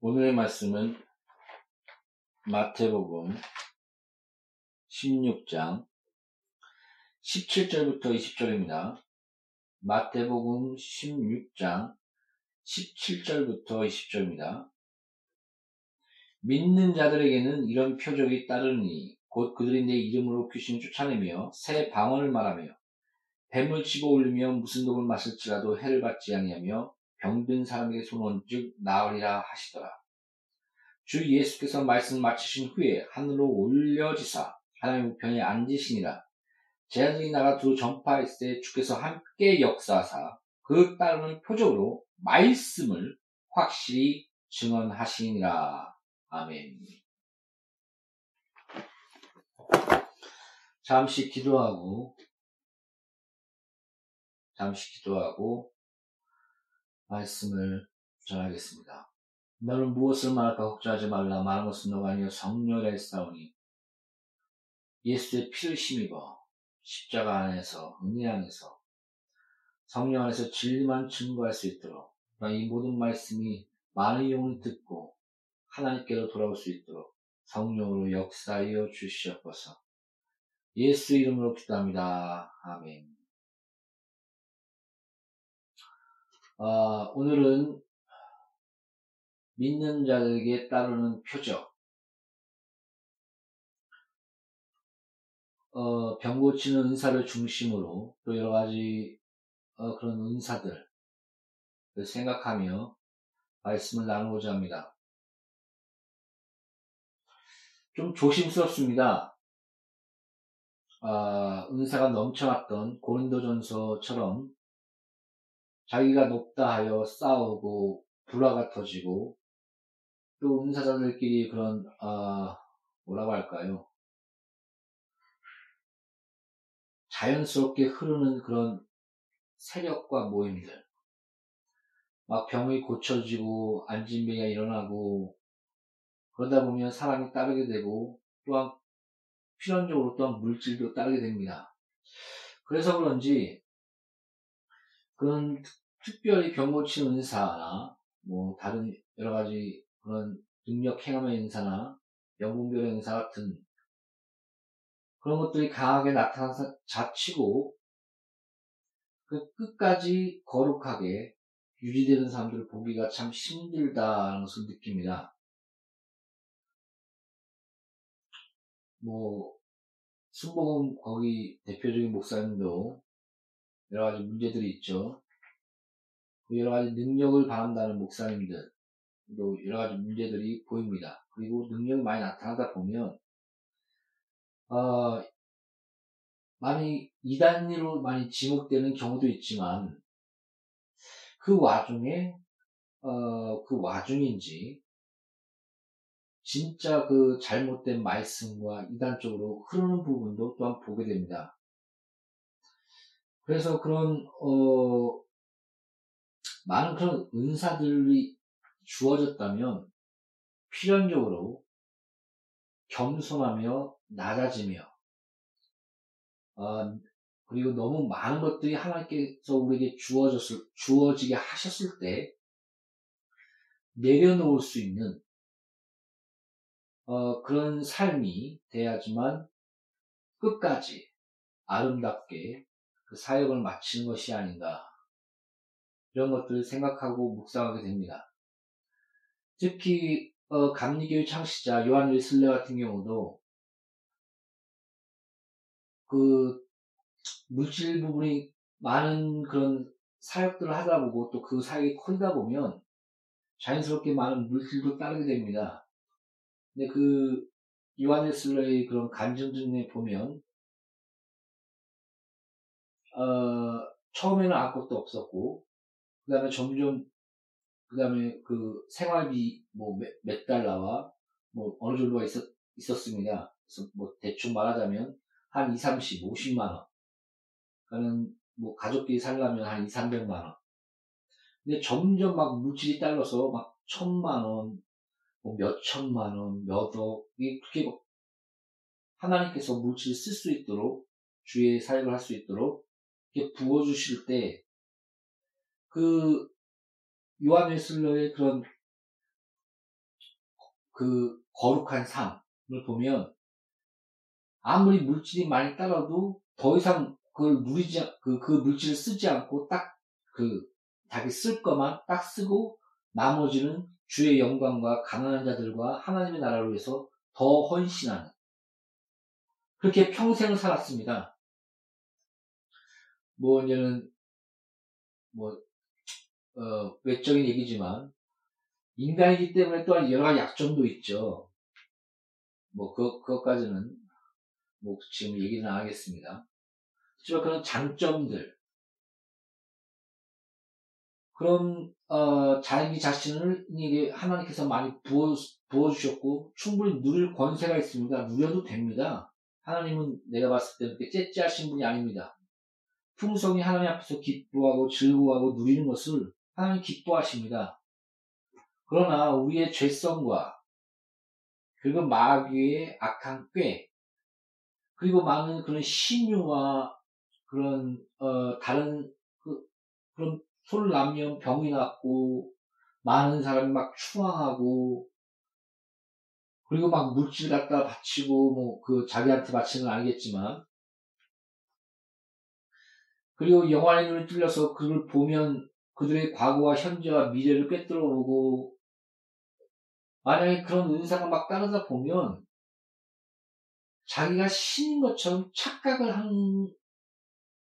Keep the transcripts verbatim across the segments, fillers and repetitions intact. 오늘의 말씀은 마태복음 십육 장 십칠 절부터 이십 절입니다. 마태복음 십육 장 십칠 절부터 이십 절입니다. 믿는 자들에게는 이런 표적이 따르니 곧 그들이 내 이름으로 귀신을 쫓아내며 새 방언을 말하며 뱀을 집어 올리며 무슨 독을 마실지라도 해를 받지 아니하며 병든 사람에게 손온즉 나으리라 하시더라. 주 예수께서 말씀 마치신 후에 하늘로 올려지사 하나님 우편에 앉으시니라. 제자들이 나가 두 전파했을 때 주께서 함께 역사하사 그 따르는 표적으로 말씀을 확실히 증언하시니라. 아멘. 잠시 기도하고 잠시 기도하고 말씀을 전하겠습니다. 너는 무엇을 말할까 걱정하지 말라. 말한 것은 너가 아니여 성령이라 했사오니 예수의 피를 힘입어 십자가 안에서 은혜 안에서 성령 안에서 진리만 증거할 수 있도록 이 모든 말씀이 많은 영혼이 듣고 하나님께로 돌아올 수 있도록 성령으로 역사하여 주시옵소서. 예수 이름으로 기도합니다. 아멘. 어, 오늘은 믿는 자에게 따르는 표적, 어, 병 고치는 은사를 중심으로 또 여러 가지 어, 그런 은사들을 생각하며 말씀을 나누고자 합니다. 좀 조심스럽습니다. 아, 은사가 넘쳐났던 고린도전서처럼 자기가 높다 하여 싸우고 불화가 터지고 또 은사자들끼리 그런 아 뭐라고 할까요? 자연스럽게 흐르는 그런 세력과 모임들, 막 병이 고쳐지고 안진병이 일어나고 그러다 보면 사람이 따르게 되고 또한 필연적으로 또한 물질도 따르게 됩니다. 그래서 그런지 그런 특별히 병 고치는 은사나 뭐 다른 여러 가지 그런 능력 행함의 은사나 영분별의 은사 같은 그런 것들이 강하게 나타나서 자치고 그 끝까지 거룩하게 유지되는 사람들을 보기가 참 힘들다는 것을 느낍니다. 뭐 순복음 거기 대표적인 목사님도 여러 가지 문제들이 있죠. 여러 가지 능력을 바란다는 목사님들도 여러 가지 문제들이 보입니다. 그리고 능력이 많이 나타나다 보면 어, 많이 이단으로 많이 지목되는 경우도 있지만 그 와중에 어, 그 와중인지 진짜 그 잘못된 말씀과 이단적으로 흐르는 부분도 또한 보게 됩니다. 그래서 그런 어, 많은 그런 은사들이 주어졌다면 필연적으로 겸손하며 낮아지며 어, 그리고 너무 많은 것들이 하나님께서 우리에게 주어졌을, 주어지게 하셨을 때 내려놓을 수 있는 어, 그런 삶이 돼야지만 끝까지 아름답게 그 사역을 마치는 것이 아닌가, 이런 것들을 생각하고 묵상하게 됩니다. 특히 어, 감리교회 창시자 요한 웨슬레 같은 경우도 그 물질 부분이 많은 그런 사역들을 하다 보고 또 그 사역이 커지다 보면 자연스럽게 많은 물질도 따르게 됩니다. 근데 그 요한 웨슬레의 그런 간증전에 보면 어, 처음에는 아무것도 없었고 그 다음에 점점 그 다음에 그 생활비 뭐 몇 달러와 뭐 어느 정도가 있었, 있었습니다. 그래서 뭐 대충 말하자면 한 이십, 삼십, 오십만 원. 그러니까는 뭐 가족끼리 살려면 한 이백, 삼백만 원. 근데 점점 막 물질이 딸려서 막 천만 원, 뭐 몇천만 원, 몇억, 이게 그렇게 막 하나님께서 물질을 쓸 수 있도록 주의 사역을 할 수 있도록 이렇게 부어주실 때 그 요한 웨슬러의 그런 그 거룩한 삶을 보면 아무리 물질이 많이 따라도 더 이상 그걸 누리지, 그, 그 물질을 쓰지 않고 딱 그 자기 쓸 것만 딱 쓰고 나머지는 주의 영광과 가난한 자들과 하나님의 나라를 위해서 더 헌신하는 그렇게 평생을 살았습니다. 뭐 이제는 뭐 어, 외적인 얘기지만 인간이기 때문에 또한 여러 가지 약점도 있죠. 뭐 그, 그것까지는 뭐 지금 얘기는 안 하겠습니다. 하지만 그런 장점들, 그런 어, 자기 자신을 이게 하나님께서 많이 부어 부어주셨고 충분히 누릴 권세가 있습니다. 누려도 됩니다. 하나님은 내가 봤을 때 그렇게 째째하신 분이 아닙니다. 풍성히 하나님 앞에서 기뻐하고 즐거워하고 누리는 것을 하나님 기뻐하십니다. 그러나 우리의 죄성과 그리고 마귀의 악한 꾀 그리고 많은 그런 신유와 그런 어 다른 그 그런 손을 남면 병이 났고 많은 사람이 막 추앙하고 그리고 막 물질 갖다 바치고 뭐 그 자기한테 바치는 건 아니겠지만 그리고 영화의 눈에 뚫려서 그걸 보면 그들의 과거와 현재와 미래를 꿰뚫어 보고 만약에 그런 은사가 막 따르다 보면 자기가 신인 것처럼 착각을 하는,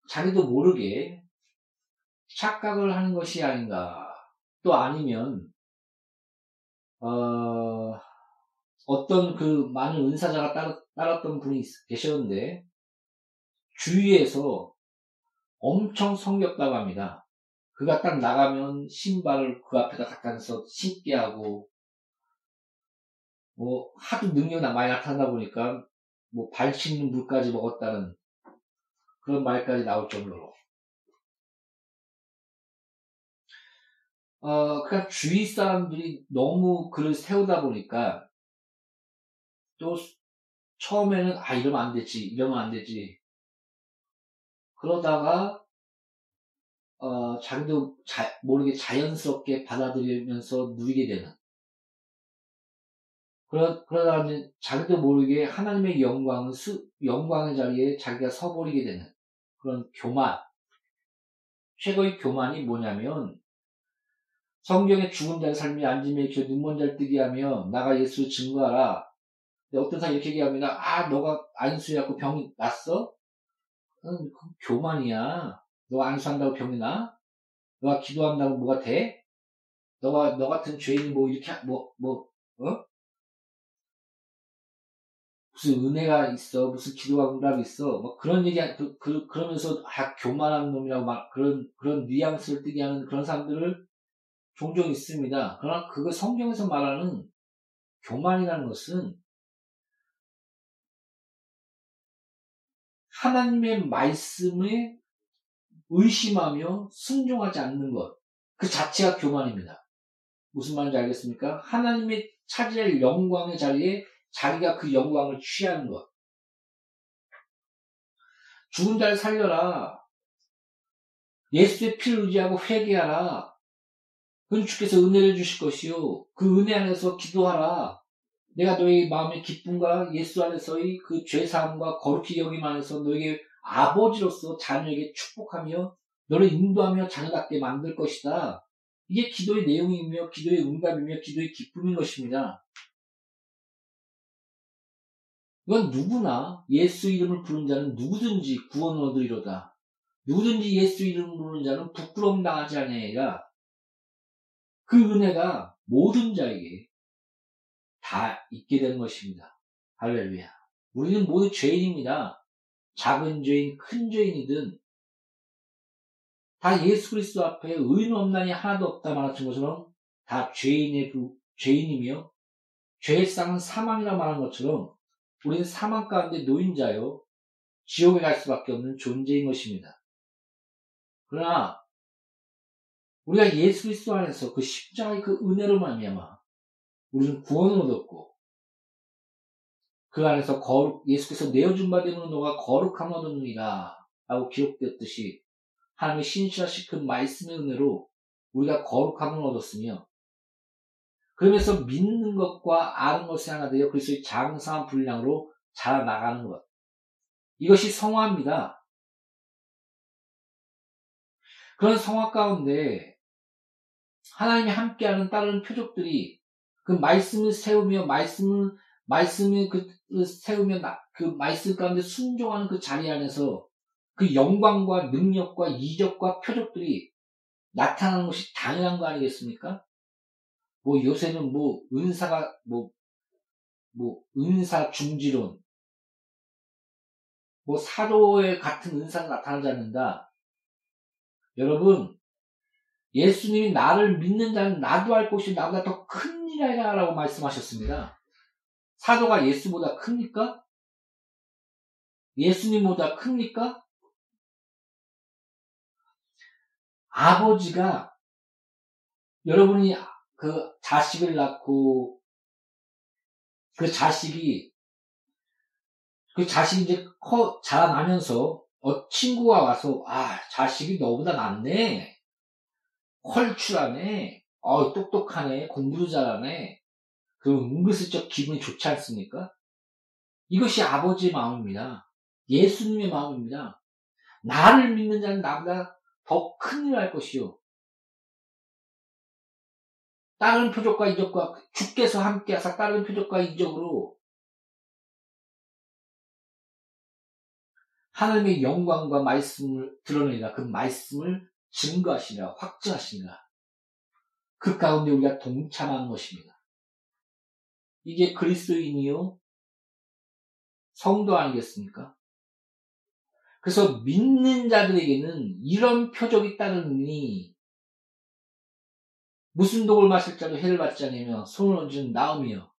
자기도 모르게 착각을 하는 것이 아닌가. 또 아니면, 어, 어떤 그 많은 은사자가 따라, 따랐던 분이 계셨는데, 주위에서 엄청 성겹다고 합니다. 그가 딱 나가면 신발을 그 앞에다 갖다 놔서 신게 하고, 뭐, 하도 능력이 많이 나타나다 보니까, 뭐, 발 씻는 물까지 먹었다는 그런 말까지 나올 정도로. 어, 그러니까 주위 사람들이 너무 글을 세우다 보니까 또 처음에는 아 이러면 안 되지, 이러면 안 되지. 그러다가 어, 자기도 자, 모르게 자연스럽게 받아들이면서 누리게 되는. 그러, 그러다가 이제 자기도 모르게 하나님의 영광, 수, 영광의 자리에 자기가 서버리게 되는 그런 교만. 최고의 교만이 뭐냐면 성경에 죽은 자의 삶이 안짐에 익혀 눈먼 자를 뜨게 하며 나가 예수 증거하라. 근데 어떤 사람이 이렇게 얘기합니다. 아, 너가 안수해갖고 병이 났어? 응, 그 교만이야. 너가 안수한다고 병이 나? 너가 기도한다고 뭐가 돼? 너가, 너 같은 죄인이 뭐 이렇게, 뭐, 뭐, 어? 무슨 은혜가 있어? 무슨 기도가 응답이 있어? 뭐 그런 얘기, 그, 그, 그러면서 아, 교만한 놈이라고 막 그런, 그런 뉘앙스를 뜨게 하는 그런 사람들을 종종 있습니다. 그러나 그거 성경에서 말하는 교만이라는 것은 하나님의 말씀에 의심하며 순종하지 않는 것, 그 자체가 교만입니다. 무슨 말인지 알겠습니까? 하나님의 차지할 영광의 자리에 자기가 그 영광을 취하는 것. 죽은 자를 살려라. 예수의 피를 의지하고 회개하라. 그건 주께서 은혜를 주실 것이요. 그 은혜 안에서 기도하라. 내가 너의 마음의 기쁨과 예수 안에서의 그 죄사함과 거룩히 여김 안에서 너에게 아버지로서 자녀에게 축복하며 너를 인도하며 자녀답게 만들 것이다. 이게 기도의 내용이며 기도의 응답이며 기도의 기쁨인 것입니다. 이건 누구나 예수 이름을 부른 자는 누구든지 구원을 얻으리로다. 누구든지 예수 이름을 부르는 자는 부끄러움 당하지 아니하리라. 그 은혜가 모든 자에게 다 있게 된 것입니다. 할렐루야. 우리는 모두 죄인입니다. 작은 죄인, 큰 죄인이든 다 예수 그리스도 앞에 의인 없나니 하나도 없다 말하는 것처럼 다 죄인의 그 죄인이며 죄의 쌍은 사망이라 말한 것처럼 우리는 사망 가운데 노인자요 지옥에 갈 수밖에 없는 존재인 것입니다. 그러나 우리가 예수 그리스도 안에서 그 십자가의 그 은혜로 말미암아 우리는 구원을 얻었고 그 안에서 거룩 예수께서 내어준 바 되므로 너가 거룩함을 얻느니라 라고 기록되었듯이 하나님의 신실하신 그 말씀의 은혜로 우리가 거룩함을 얻었으며 그러면서 믿는 것과 아는 것이 하나 되어 그리스도의 장성한 분량으로 자라나가는 것, 이것이 성화입니다. 그런 성화 가운데 하나님이 함께하는 다른 표적들이 그 말씀을 세우며 말씀을 말씀을 그 세우며 그 말씀 가운데 순종하는 그 자리 안에서 그 영광과 능력과 이적과 표적들이 나타나는 것이 당연한 거 아니겠습니까? 뭐 요새는 뭐 은사가 뭐 뭐 은사 중지론, 뭐 사도의 같은 은사가 나타나지 않는다. 여러분, 예수님이 나를 믿는 자는 나도 할 것이 나보다 더 큰 일이라 라고 말씀하셨습니다. 사도가 예수보다 큽니까? 예수님보다 큽니까? 아버지가 여러분이 그 자식을 낳고 그 자식이 그 자식이 이제 커 자라나면서 어, 친구가 와서, 아, 자식이 너보다 낫네. 컬출하네. 어, 똑똑하네. 공부도 잘하네. 그럼 은근슬쩍 기분이 좋지 않습니까? 이것이 아버지의 마음입니다. 예수님의 마음입니다. 나를 믿는 자는 나보다 더 큰 일을 할 것이요. 다른 표적과 이적과 주께서 함께하사 다른 표적과 이적으로 하나님의 영광과 말씀을 드러내리라. 그 말씀을 증거하시니라, 확증하시니라. 그 가운데 우리가 동참한 것입니다. 이게 그리스도인이요 성도 아니겠습니까? 그래서 믿는 자들에게는 이런 표적이 따르니 무슨 독을 마실 자도 해를 받지 않으며 손을 얹은 나음이여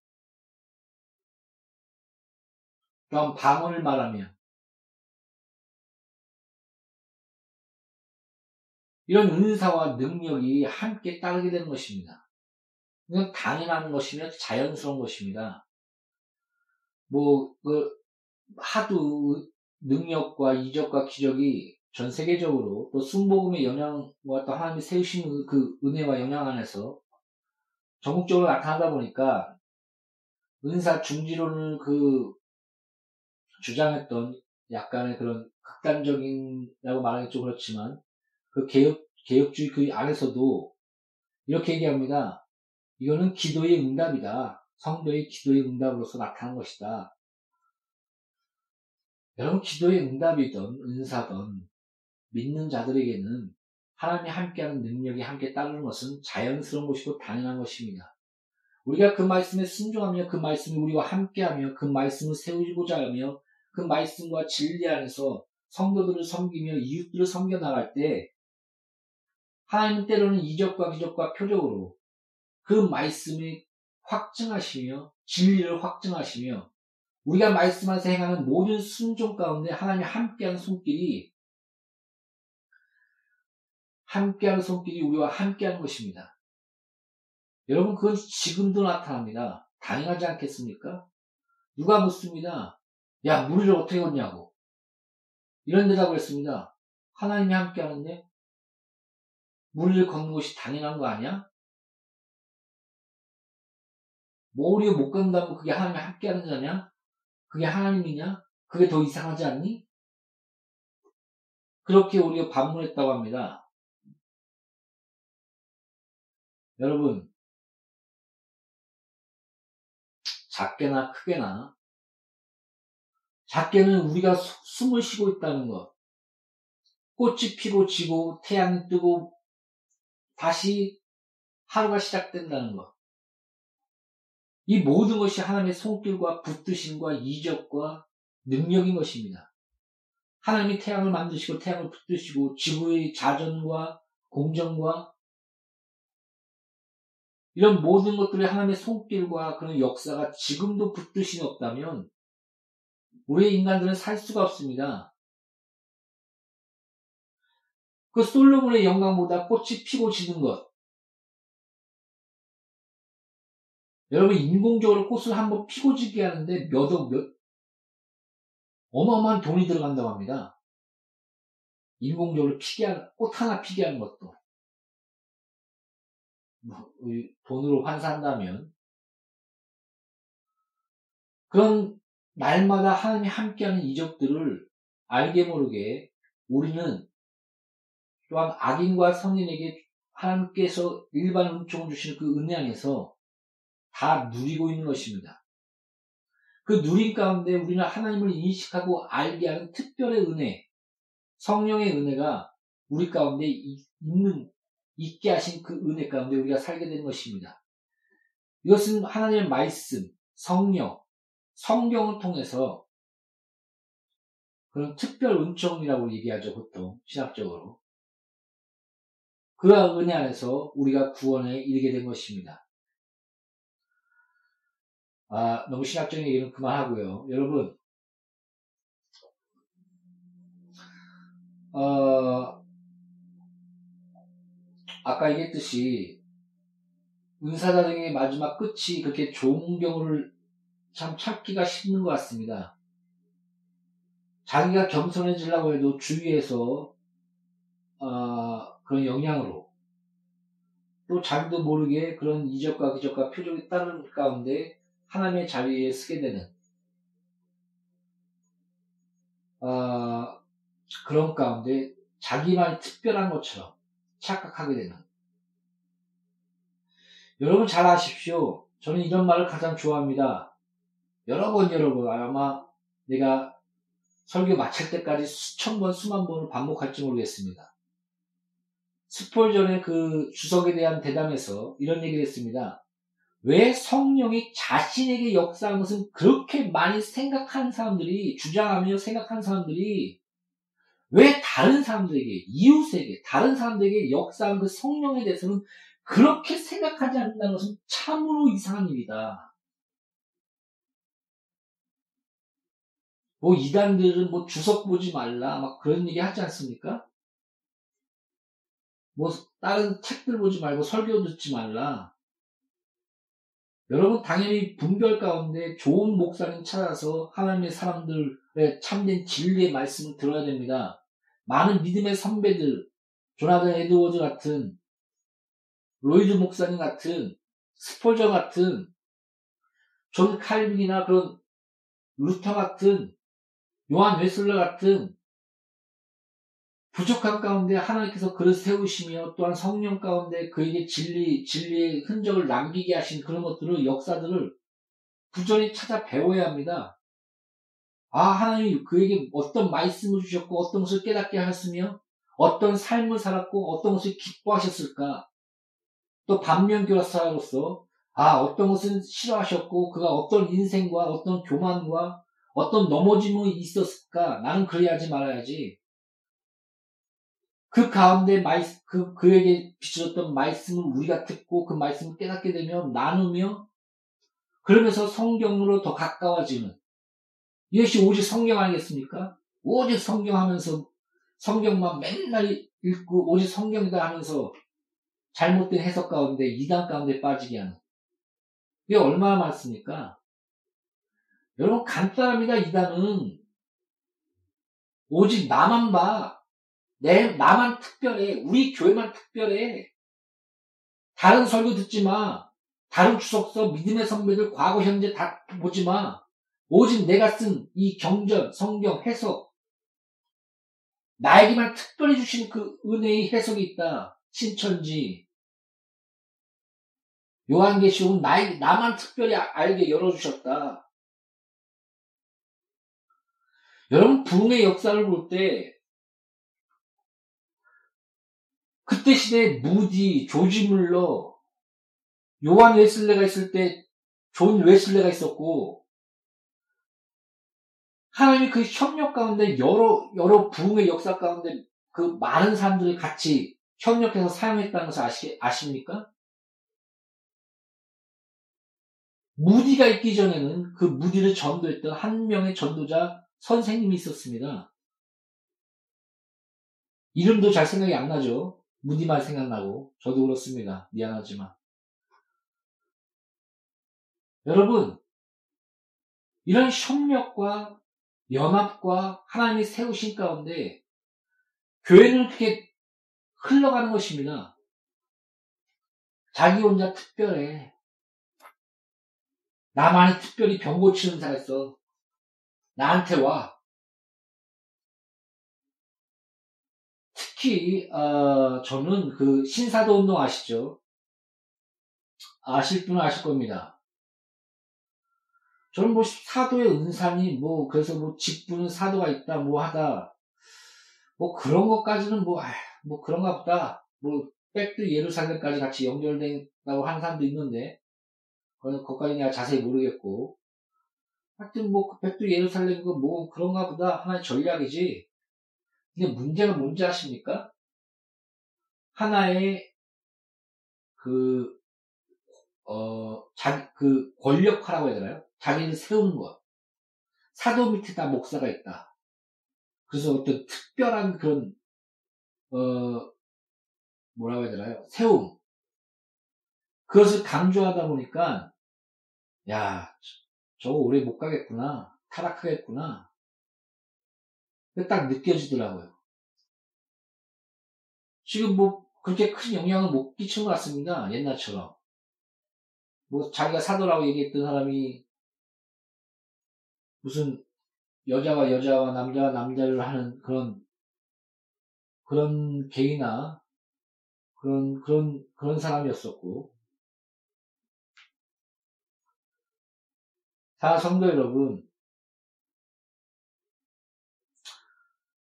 또한 방언을 말하며 이런 은사와 능력이 함께 따르게 되는 것입니다. 이건 당연한 것이며 자연스러운 것입니다. 뭐 그 하도 능력과 이적과 기적이 전 세계적으로 또 순복음의 영향과 또 하나님이 세우신 그 은혜와 영향 안에서 전국적으로 나타나다 보니까 은사 중지론을 그 주장했던 약간의 그런 극단적인라고 말하기 좀 그렇지만 그 개혁, 개혁주의 그 안에서도 이렇게 얘기합니다. 이거는 기도의 응답이다. 성도의 기도의 응답으로서 나타난 것이다. 여러분, 기도의 응답이든 은사든 믿는 자들에게는 하나님이 함께하는 능력이 함께 따르는 것은 자연스러운 것이고 당연한 것입니다. 우리가 그 말씀에 순종하며 그 말씀이 우리와 함께하며 그 말씀을 세우고자 하며 그 말씀과 진리 안에서 성도들을 섬기며 이웃들을 섬겨 나갈 때 하나님 때로는 이적과 기적과 표적으로 그 말씀이 확증하시며 진리를 확증하시며 우리가 말씀하서 행하는 모든 순종 가운데 하나님이 함께하는 손길이 함께하는 손길이 우리와 함께하는 것입니다. 여러분, 그건 지금도 나타납니다. 당연하지 않겠습니까? 누가 묻습니다. 야, 물을 어떻게 얻냐고. 이런 대답을 했습니다. 하나님이 함께하는데 물을 걷는 것이 당연한 거 아니야? 뭐 우리가 못 걷는다면 그게 하나님이 함께하는 자냐? 그게 하나님이냐? 그게 더 이상하지 않니? 그렇게 우리가 반문했다고 합니다. 여러분, 작게나 크게나 작게는 우리가 숨을 쉬고 있다는 것, 꽃이 피고 지고 태양이 뜨고 다시 하루가 시작된다는 것, 이 모든 것이 하나님의 손길과 붙드심과 이적과 능력인 것입니다. 하나님이 태양을 만드시고 태양을 붙드시고 지구의 자전과 공정과 이런 모든 것들의 하나님의 손길과 그런 역사가 지금도 붙드심이 없다면 우리의 인간들은 살 수가 없습니다. 그 솔로몬의 영광보다 꽃이 피고 지는 것, 여러분, 인공적으로 꽃을 한번 피고 지게 하는데 몇억 몇 어마어마한 돈이 들어간다고 합니다. 인공적으로 피게 하는, 꽃 하나 피게 하는 것도 돈으로 환산한다면, 그런 날마다 하나님이 함께하는 이적들을 알게 모르게 우리는 또한 악인과 성인에게 하나님께서 일반 은총을 주시는 그 은혜 안에서 다 누리고 있는 것입니다. 그 누림 가운데 우리는 하나님을 인식하고 알게 하는 특별의 은혜, 성령의 은혜가 우리 가운데 있는, 있게 하신 그 은혜 가운데 우리가 살게 된 것입니다. 이것은 하나님의 말씀, 성령, 성경을 통해서 그런 특별 은총이라고 얘기하죠, 보통 신학적으로. 그와 은혜 안에서 우리가 구원에 이르게 된 것입니다. 아, 너무 신학적인 얘기는 그만하고요. 여러분, 어, 아까 얘기했듯이 은사자정의 마지막 끝이 그렇게 좋은 경우를 참 찾기가 힘든 것 같습니다. 자기가 겸손해지려고 해도 주위에서 어, 그런 영향으로 또 자기도 모르게 그런 이적과 기적과 표적이 따르는 가운데 하나님의 자리에 쓰게 되는 어, 그런 가운데 자기만이 특별한 것처럼 착각하게 되는. 여러분, 잘 아십시오. 저는 이런 말을 가장 좋아합니다. 여러 번 여러 번 아마 내가 설교 마칠 때까지 수천 번 수만 번을 반복할지 모르겠습니다. 스포전의 그 주석에 대한 대담에서 이런 얘기를 했습니다. 왜 성령이 자신에게 역사한 것은 그렇게 많이 생각하는 사람들이, 주장하며 생각하는 사람들이 왜 다른 사람들에게, 이웃에게, 다른 사람들에게 역사한 그 성령에 대해서는 그렇게 생각하지 않는다는 것은 참으로 이상한 일이다. 뭐 이단들은 뭐 주석 보지 말라 막 그런 얘기 하지 않습니까? 뭐 다른 책들 보지 말고 설교 듣지 말라. 여러분 당연히 분별 가운데 좋은 목사님 찾아서 하나님의 사람들의 참된 진리의 말씀을 들어야 됩니다. 많은 믿음의 선배들, 조나단 헤드워드 같은, 로이드 목사님 같은, 스포저 같은, 존 칼빈이나 그런 루터 같은, 요한 웨슬레 같은 부족함 가운데 하나님께서 그를 세우시며 또한 성령 가운데 그에게 진리, 진리의 흔적을 남기게 하신 그런 것들을, 역사들을 부전히 찾아 배워야 합니다. 아, 하나님이 그에게 어떤 말씀을 주셨고 어떤 것을 깨닫게 하셨으며 어떤 삶을 살았고 어떤 것을 기뻐하셨을까? 또 반면 교사로서 아, 어떤 것은 싫어하셨고 그가 어떤 인생과 어떤 교만과 어떤 넘어짐이 있었을까? 나는 그래야 하지 말아야지. 그 가운데 마이, 그, 그에게 비춰졌던 말씀을 우리가 듣고 그 말씀을 깨닫게 되며 나누며 그러면서 성경으로 더 가까워지는, 이것이 오직 성경 아니겠습니까? 오직 성경 하면서 성경만 맨날 읽고 오직 성경이다 하면서 잘못된 해석 가운데 이단 가운데 빠지게 하는, 이게 얼마나 많습니까? 여러분 간단합니다. 이단은 오직 나만 봐, 내, 나만 특별해. 우리 교회만 특별해. 다른 설교 듣지 마. 다른 주석서, 믿음의 선배들, 과거, 현재 다 보지 마. 오직 내가 쓴 이 경전, 성경, 해석. 나에게만 특별히 주신 그 은혜의 해석이 있다. 신천지. 요한계시록은 나에게, 나만 특별히 알게 열어주셨다. 여러분, 부흥의 역사를 볼 때, 그때 시대에 무디, 조지 물러, 요한 웨슬레가 있을 때 존 웨슬레가 있었고, 하나님이 그 협력 가운데 여러 여러 부흥의 역사 가운데 그 많은 사람들이 같이 협력해서 사용했다는 것을 아시, 아십니까? 무디가 있기 전에는 그 무디를 전도했던 한 명의 전도자 선생님이 있었습니다. 이름도 잘 생각이 안 나죠? 무디만 생각나고 저도 그렇습니다. 미안하지만 여러분 이런 협력과 연합과 하나님이 세우신 가운데 교회는 그렇게 흘러가는 것입니다. 자기 혼자 특별해. 나만이 특별히 병 고치는 사 있어. 나한테 와. 특히 어, 저는 그 신사도 운동 아시죠? 아실 분은 아실 겁니다. 저는 뭐 사도의 은사니 뭐 그래서 뭐 직분은 사도가 있다 뭐 하다 뭐 그런 것까지는 뭐, 아휴, 뭐 그런가 보다 뭐 백도 예루살렘까지 같이 연결된다고 하는 사람도 있는데 그건 그것까지 내가 자세히 모르겠고 하여튼 뭐 백도 예루살렘 뭐 그런가 보다 하나의 전략이지. 근데 문제가 뭔지 아십니까? 하나의, 그, 어, 자기, 그, 권력화라고 해야 되나요? 자기를 세우는 것. 사도 밑에 다 목사가 있다. 그래서 어떤 특별한 그런, 어, 뭐라고 해야 되나요? 세움. 그것을 강조하다 보니까, 야, 저거 오래 못 가겠구나. 타락하겠구나. 딱 느껴지더라고요. 지금 뭐 그렇게 큰 영향을 못 끼친 것 같습니다. 옛날처럼 뭐 자기가 사도라고 얘기했던 사람이 무슨 여자와 여자와 남자와 남자를 하는 그런 그런 개이나 그런 그런 그런 사람이었었고. 자, 성도 여러분.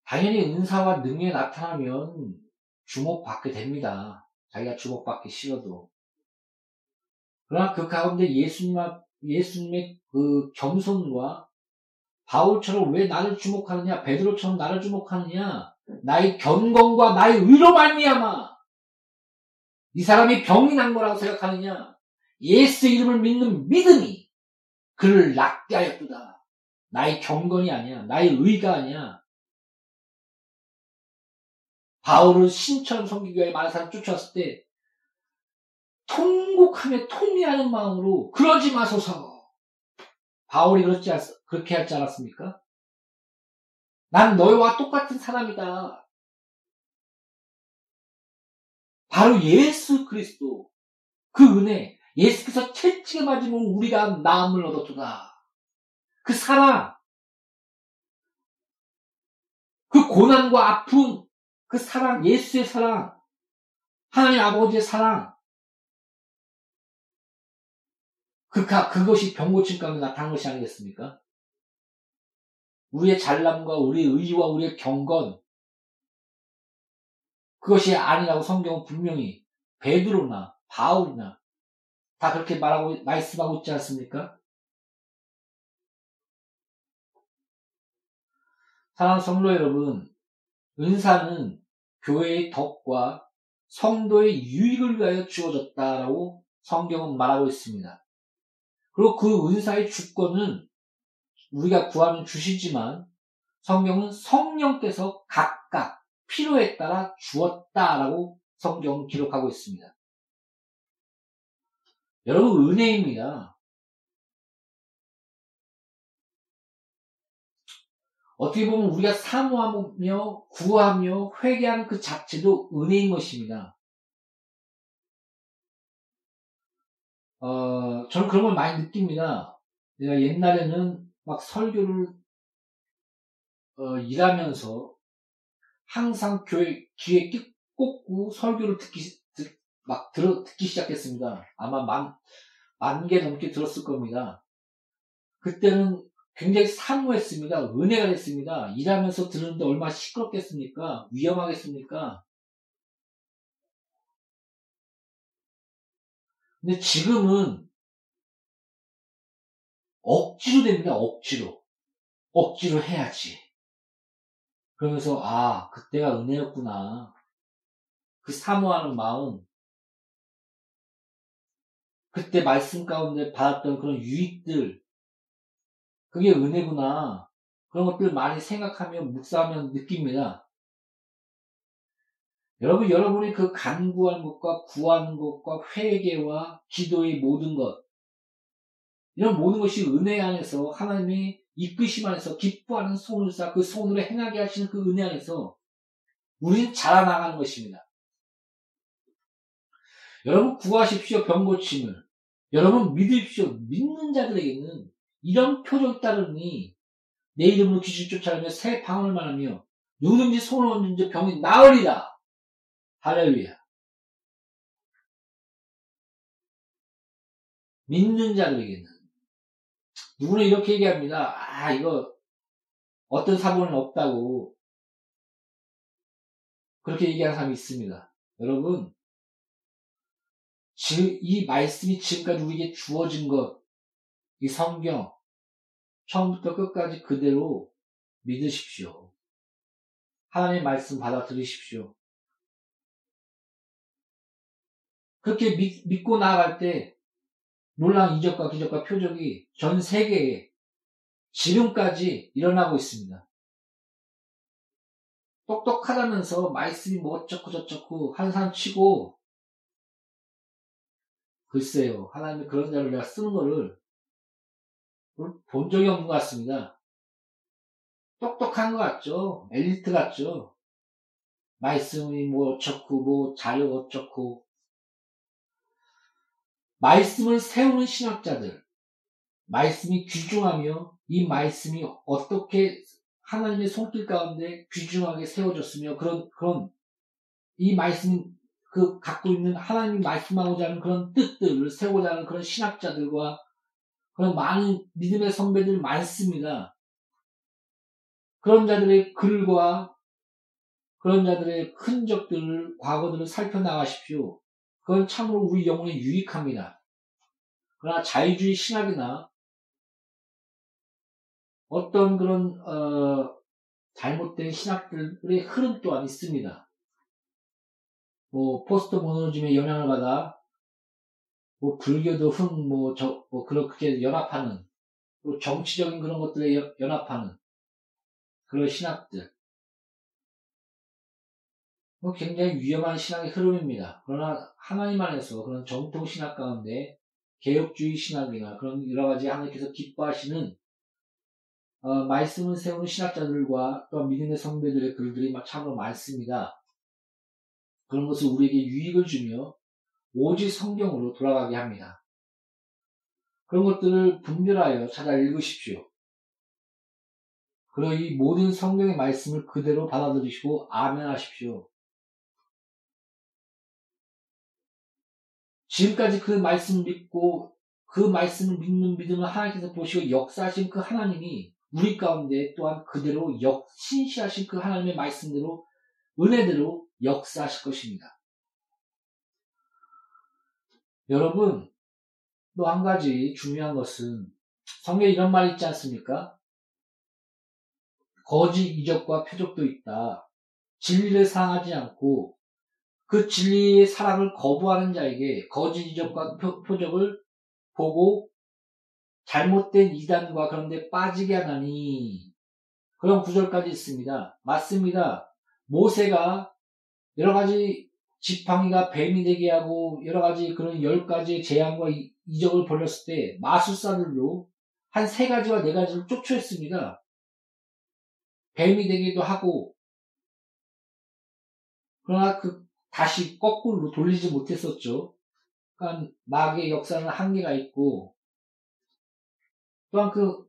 당연히 은사와 능력이 나타나면 주목받게 됩니다. 자기가 주목받기 싫어도. 그러나 그 가운데 예수님, 예수님의 그 겸손과 바울처럼 왜 나를 주목하느냐, 베드로처럼 나를 주목하느냐, 나의 경건과 나의 의로 말미암아 이 사람이 병이 난 거라고 생각하느냐, 예수 이름을 믿는 믿음이 그를 낫게 하였도다. 나의 경건이 아니야, 나의 의가 아니야. 바울은 신천 선교교회 많은 사람 쫓아왔을 때 통곡하며 통회하는 마음으로 그러지 마소서. 바울이 그렇지 않, 그렇게 하지 않았습니까? 난 너와 똑같은 사람이다. 바로 예수 그리스도 그 은혜, 예수께서 채찍에 맞으면 우리가 나음을 얻었도다. 그 사랑, 그 고난과 아픔, 그 사랑, 예수의 사랑, 하나님 아버지의 사랑, 그, 그것이 병 고침 가운데 나타난 것이 아니겠습니까? 우리의 잘남과 우리의 의와 우리의 경건, 그것이 아니라고 성경은 분명히 베드로나 바울이나 다 그렇게 말하고, 말씀하고 있지 않습니까? 사랑하는 성도 여러분, 은사는 교회의 덕과 성도의 유익을 위하여 주어졌다라고 성경은 말하고 있습니다. 그리고 그 은사의 주권은 우리가 구하는 주시지만 성경은 성령께서 각각 필요에 따라 주었다라고 성경은 기록하고 있습니다. 여러분, 은혜입니다. 어떻게 보면 우리가 사모하며 구하며 회개하는 그 자체도 은혜인 것입니다. 어, 저는 그런 걸 많이 느낍니다. 내가 옛날에는 막 설교를 어, 일하면서 항상 교회 귀에 꽂고 설교를 듣기 듣, 막 들어 듣기 시작했습니다. 아마 만 만 개 넘게 들었을 겁니다. 그때는 굉장히 사모했습니다. 은혜가 됐습니다. 일하면서 들었는데 얼마나 시끄럽겠습니까? 위험하겠습니까? 근데 지금은 억지로 됩니다. 억지로. 억지로 해야지. 그러면서 아, 그때가 은혜였구나. 그 사모하는 마음, 그때 말씀 가운데 받았던 그런 유익들, 그게 은혜구나. 그런 것들 많이 생각하며 묵상하며 느낍니다. 여러분, 여러분이 그 간구하는 것과 구하는 것과 회개와 기도의 모든 것, 이런 모든 것이 은혜 안에서, 하나님의 이끄심 안에서, 기뻐하는 손을 쌓아 그 손으로 행하게 하시는 그 은혜 안에서 우리는 자라나가는 것입니다. 여러분, 구하십시오 병 고침을. 여러분, 믿으십시오. 믿는 자들에게는 이런 표적 따르니 내 이름으로 귀신 쫓아내며 새 방언을 말하며 누구든지 손을 얹는지 병이 나으리라. 할렐루야. 믿는 자들에게는 누구는 이렇게 얘기합니다. 아, 이거 어떤 사본은 없다고 그렇게 얘기하는 사람이 있습니다. 여러분, 지금 이 말씀이 지금까지 우리에게 주어진 것, 이 성경, 처음부터 끝까지 그대로 믿으십시오. 하나님의 말씀 받아들이십시오. 그렇게 믿, 믿고 나아갈 때 놀라운 이적과 기적과 표적이 전 세계에 지금까지 일어나고 있습니다. 똑똑하다면서 말씀이 뭐 어쩌고 저쩌고 한 사람 치고, 글쎄요, 하나님이 그런 자를 내가 쓰는 거를 본 적이 없는 것 같습니다. 똑똑한 것 같죠? 엘리트 같죠? 말씀이 뭐 어쩌고, 뭐 자료 어쩌고. 말씀을 세우는 신학자들, 말씀이 귀중하며 이 말씀이 어떻게 하나님의 손길 가운데 귀중하게 세워졌으며, 그런, 그런, 이 말씀, 그 갖고 있는 하나님이 말씀하고자 하는 그런 뜻들을 세우고자 하는 그런 신학자들과 그런 많은 믿음의 선배들 많습니다. 그런 자들의 글과 그런 자들의 흔적들을, 과거들을 살펴나가십시오. 그건 참으로 우리 영혼에 유익합니다. 그러나 자유주의 신학이나 어떤 그런 어, 잘못된 신학들의 흐름 또한 있습니다. 뭐 포스트 모더니즘의 영향을 받아 뭐, 불교도 흥, 뭐, 저, 뭐, 그렇게 연합하는, 또 정치적인 그런 것들에 여, 연합하는, 그런 신학들. 굉장히 위험한 신학의 흐름입니다. 그러나 하나님 안에서 그런 정통 신학 가운데 개혁주의 신학이나 그런 여러 가지 하나님께서 기뻐하시는 어, 말씀을 세우는 신학자들과 또 믿음의 선배들의 글들이 참으로 많습니다. 그런 것을 우리에게 유익을 주며 오직 성경으로 돌아가게 합니다. 그런 것들을 분별하여 찾아 읽으십시오. 그리고 이 모든 성경의 말씀을 그대로 받아들이시고 아멘하십시오. 지금까지 그 말씀을 믿고 그 말씀을 믿는 믿음을 하나님께서 보시고 역사하신 그 하나님이 우리 가운데 또한 그대로 역 신시하신 그 하나님의 말씀대로 은혜대로 역사하실 것입니다. 여러분, 또 한 가지 중요한 것은 성경에 이런 말 있지 않습니까? 거짓 이적과 표적도 있다. 진리를 사랑하지 않고 그 진리의 사랑을 거부하는 자에게 거짓 이적과 표, 표적을 보고 잘못된 이단과 그런 데 빠지게 하나니, 그런 구절까지 있습니다. 맞습니다. 모세가 여러 가지 지팡이가 뱀이 되게 하고 여러 가지 그런 열 가지의 재앙과 이적을 벌였을 때 마술사들로 한 세 가지와 네 가지를 쫓아냈습니다. 뱀이 되기도 하고, 그러나 그 다시 거꾸로 돌리지 못했었죠. 그러니까 마귀의 역사는 한계가 있고, 또한 그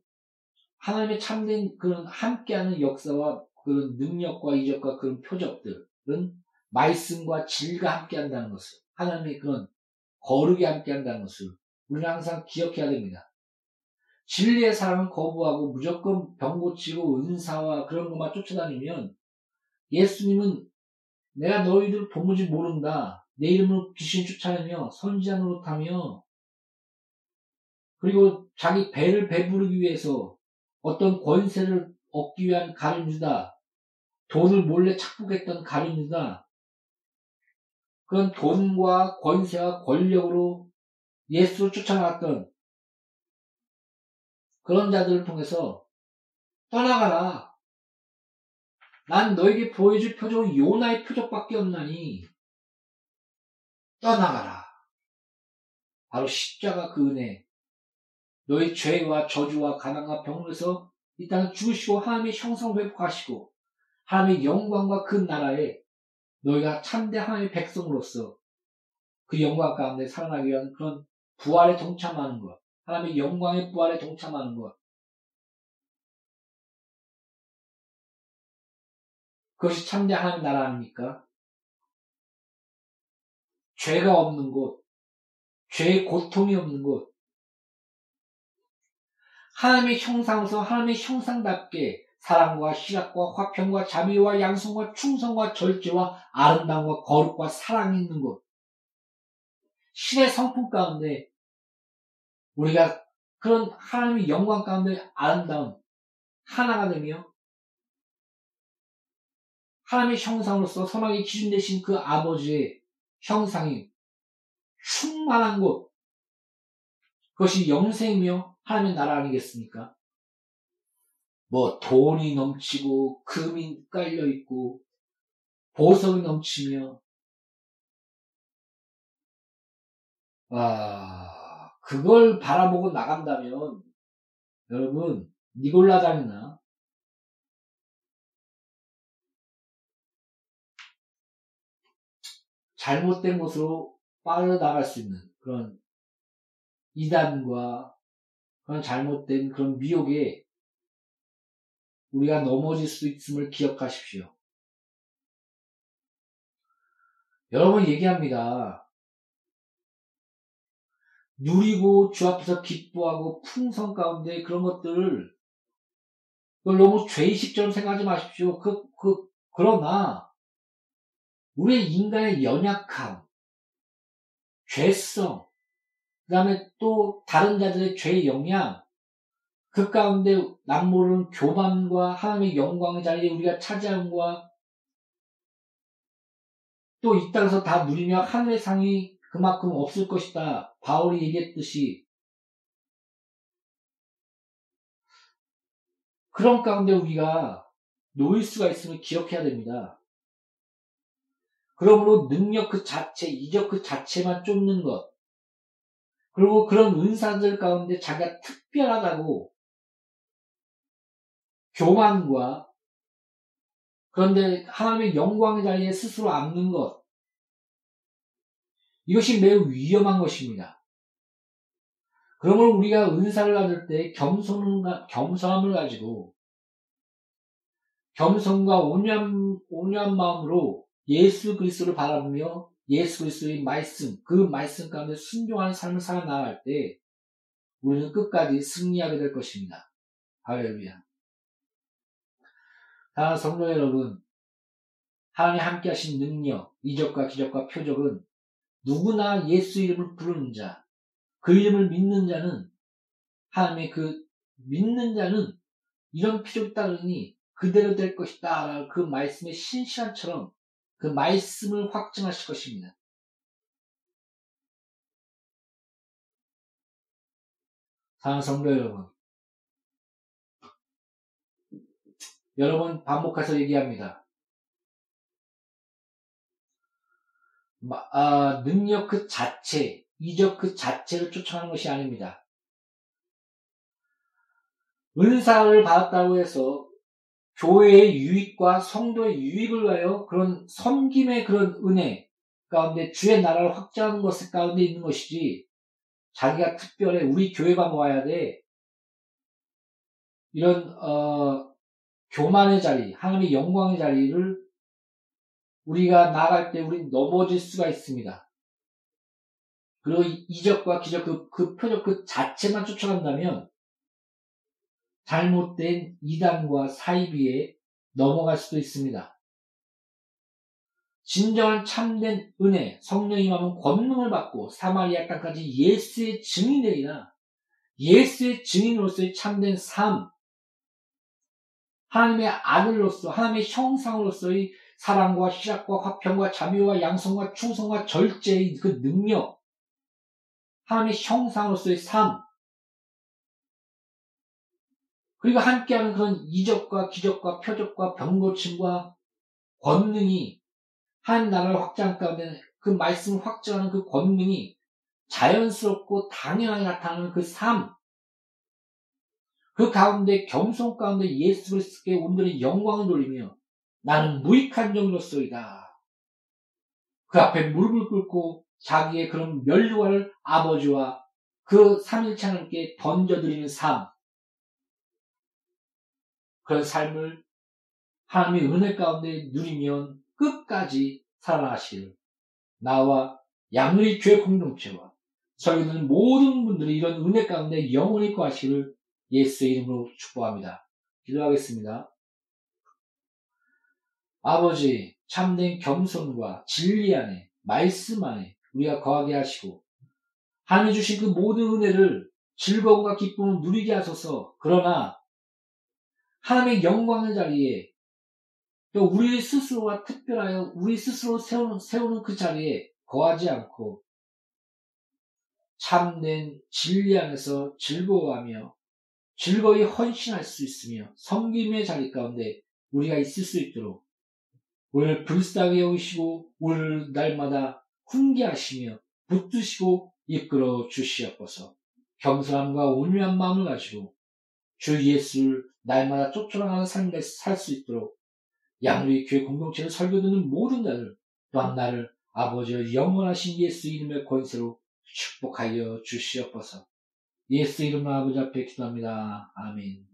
하나님의 참된 그런 함께하는 역사와 그런 능력과 이적과 그런 표적들은 말씀과 진리가 함께한다는 것을, 하나님의 그런 거룩이 함께한다는 것을 우리는 항상 기억해야 됩니다. 진리의 사랑은 거부하고 무조건 병고치고 은사와 그런 것만 쫓아다니면 예수님은 내가 너희들 도무지 모른다, 내 이름으로 귀신 쫓아내며 선지자 노릇하며, 그리고 자기 배를 배부르기 위해서 어떤 권세를 얻기 위한 가룟유다, 돈을 몰래 착복했던 가룟유다, 그런 돈과 권세와 권력으로 예수를 쫓아나갔던 그런 자들을 통해서 떠나가라, 난 너에게 보여줄 표적은 요나의 표적밖에 없나니 떠나가라. 바로 십자가 그 은혜, 너의 죄와 저주와 가난과 병으로서 이 땅을 죽으시고 하나님의 형상을 회복하시고 하나님의 영광과 그 나라에 너희가 참된 하나님의 백성으로서 그 영광 가운데 살아나기 위한 그런 부활에 동참하는 것, 하나님의 영광의 부활에 동참하는 것, 그것이 참된 하나님 나라 아닙니까? 죄가 없는 곳, 죄의 고통이 없는 곳, 하나님의 형상으로서 하나님의 형상답게 사랑과 희락과 화평과 자비와 양성과 충성과 절제와 아름다움과 거룩과 사랑이 있는 곳, 신의 성품 가운데 우리가 그런 하나님의 영광 가운데 아름다운 하나가 되며 하나님의 형상으로서 선악의 기준 되신 그 아버지의 형상이 충만한 곳, 그것이 영생이며 하나님의 나라 아니겠습니까? 뭐 돈이 넘치고 금이 깔려있고 보석이 넘치며, 아... 그걸 바라보고 나간다면 여러분, 니골라단이나 잘못된 곳으로 빠져나갈 수 있는 그런 이단과 그런 잘못된 그런 미혹에 우리가 넘어질 수 있음을 기억하십시오. 여러분, 얘기합니다. 누리고 주 앞에서 기뻐하고 풍성 가운데 그런 것들을, 그걸 너무 죄의식처럼 생각하지 마십시오. 그, 그, 그러나, 우리 인간의 연약함, 죄성, 그 다음에 또 다른 자들의 죄의 영향, 그 가운데 남모르는 교만과 하나님의 영광의 자리에 우리가 차지함과 또 이 땅에서 다 누리며 하늘의 상이 그만큼 없을 것이다, 바울이 얘기했듯이, 그런 가운데 우리가 놓일 수가 있음을 기억해야 됩니다. 그러므로 능력 그 자체, 이적 그 자체만 쫓는 것. 그리고 그런 은사들 가운데 자기가 특별하다고 교만과 그런데 하나님의 영광의 자리에 스스로 앉는 것. 이것이 매우 위험한 것입니다. 그러므로 우리가 은사를 가질 때 겸손과, 겸손함을 가지고 겸손과 온유한, 온유한 마음으로 예수 그리스도를 바라보며 예수 그리스도의 말씀, 그 말씀 가운데 순종하는 삶을 살아나갈 때 우리는 끝까지 승리하게 될 것입니다. 할렐루야. 사랑하는 성도 여러분, 하나님이 함께 하신 능력, 이적과 기적과 표적은 누구나 예수 이름을 부르는 자, 그 이름을 믿는 자는 하나님의 그 믿는 자는 이런 표적 따르니 그대로 될 것이다 라는 그 말씀의 신실함처럼 그 말씀을 확증하실 것입니다. 사랑하는 성도 여러분, 여러 번 반복해서 얘기합니다. 아, 능력 그 자체, 이적 그 자체를 쫓아가는 것이 아닙니다. 은사를 받았다고 해서 교회의 유익과 성도의 유익을 가요 그런 섬김의 그런 은혜 가운데 주의 나라를 확장하는 것 가운데 있는 것이지, 자기가 특별해 우리 교회만 와야 돼 이런 어 교만의 자리, 하나님의 영광의 자리를 우리가 나아갈 때 우린 넘어질 수가 있습니다. 그리고 이적과 기적 그, 그 표적 그 자체만 쫓아간다면 잘못된 이단과 사이비에 넘어갈 수도 있습니다. 진정한 참된 은혜, 성령이 임하면 권능을 받고 사마리아 땅까지 예수의 증인이 되리라. 예수의 증인으로서의 참된 삶, 하나님의 아들로서 하나님의 형상으로서의 사랑과 희락과 화평과 자비와 양성과 충성과 절제의 그 능력, 하나님의 형상으로서의 삶, 그리고 함께하는 그런 이적과 기적과 표적과 병고침과 권능이 한 나라를 확장할 가운데 그 말씀을 확장하는 그 권능이 자연스럽고 당연하게 나타나는 그 삶, 그 가운데 겸손 가운데 예수 그리스도께 온전히 영광을 돌리며 나는 무익한 종이로소이다. 그 앞에 무릎을 꿇고 자기의 그런 면류관을 아버지와 그 삼일체 하나님께 던져드리는 삶, 그런 삶을 하나님의 은혜 가운데 누리면 끝까지 살아나실 나와 양누리 교회 공동체와 설교하는 모든 분들이 이런 은혜 가운데 영원히 거하시기를 예수의 이름으로 축복합니다. 기도하겠습니다. 아버지, 참된 겸손과 진리 안에 말씀 안에 우리가 거하게 하시고 하나님 주신 그 모든 은혜를 즐거움과 기쁨을 누리게 하소서. 그러나 하나님의 영광의 자리에 또 우리 스스로가 특별하여 우리 스스로 세우는, 세우는 그 자리에 거하지 않고 참된 진리 안에서 즐거워하며 즐거이 헌신할 수 있으며 섬김의 자리 가운데 우리가 있을 수 있도록 오늘 불쌍히 여기시고 오늘 날마다 훈계하시며 붙드시고 이끌어 주시옵소서. 겸손함과 온유한 마음을 가지고 주 예수를 날마다 쫓아나가는 삶을 살 수 있도록 양누리 교회 공동체를 설교 듣는 모든 자들 또한 나를 아버지의 영원하신 예수 이름의 권세로 축복하여 주시옵소서. 예수 이름으로 아버지 앞에 기도합니다. 아멘.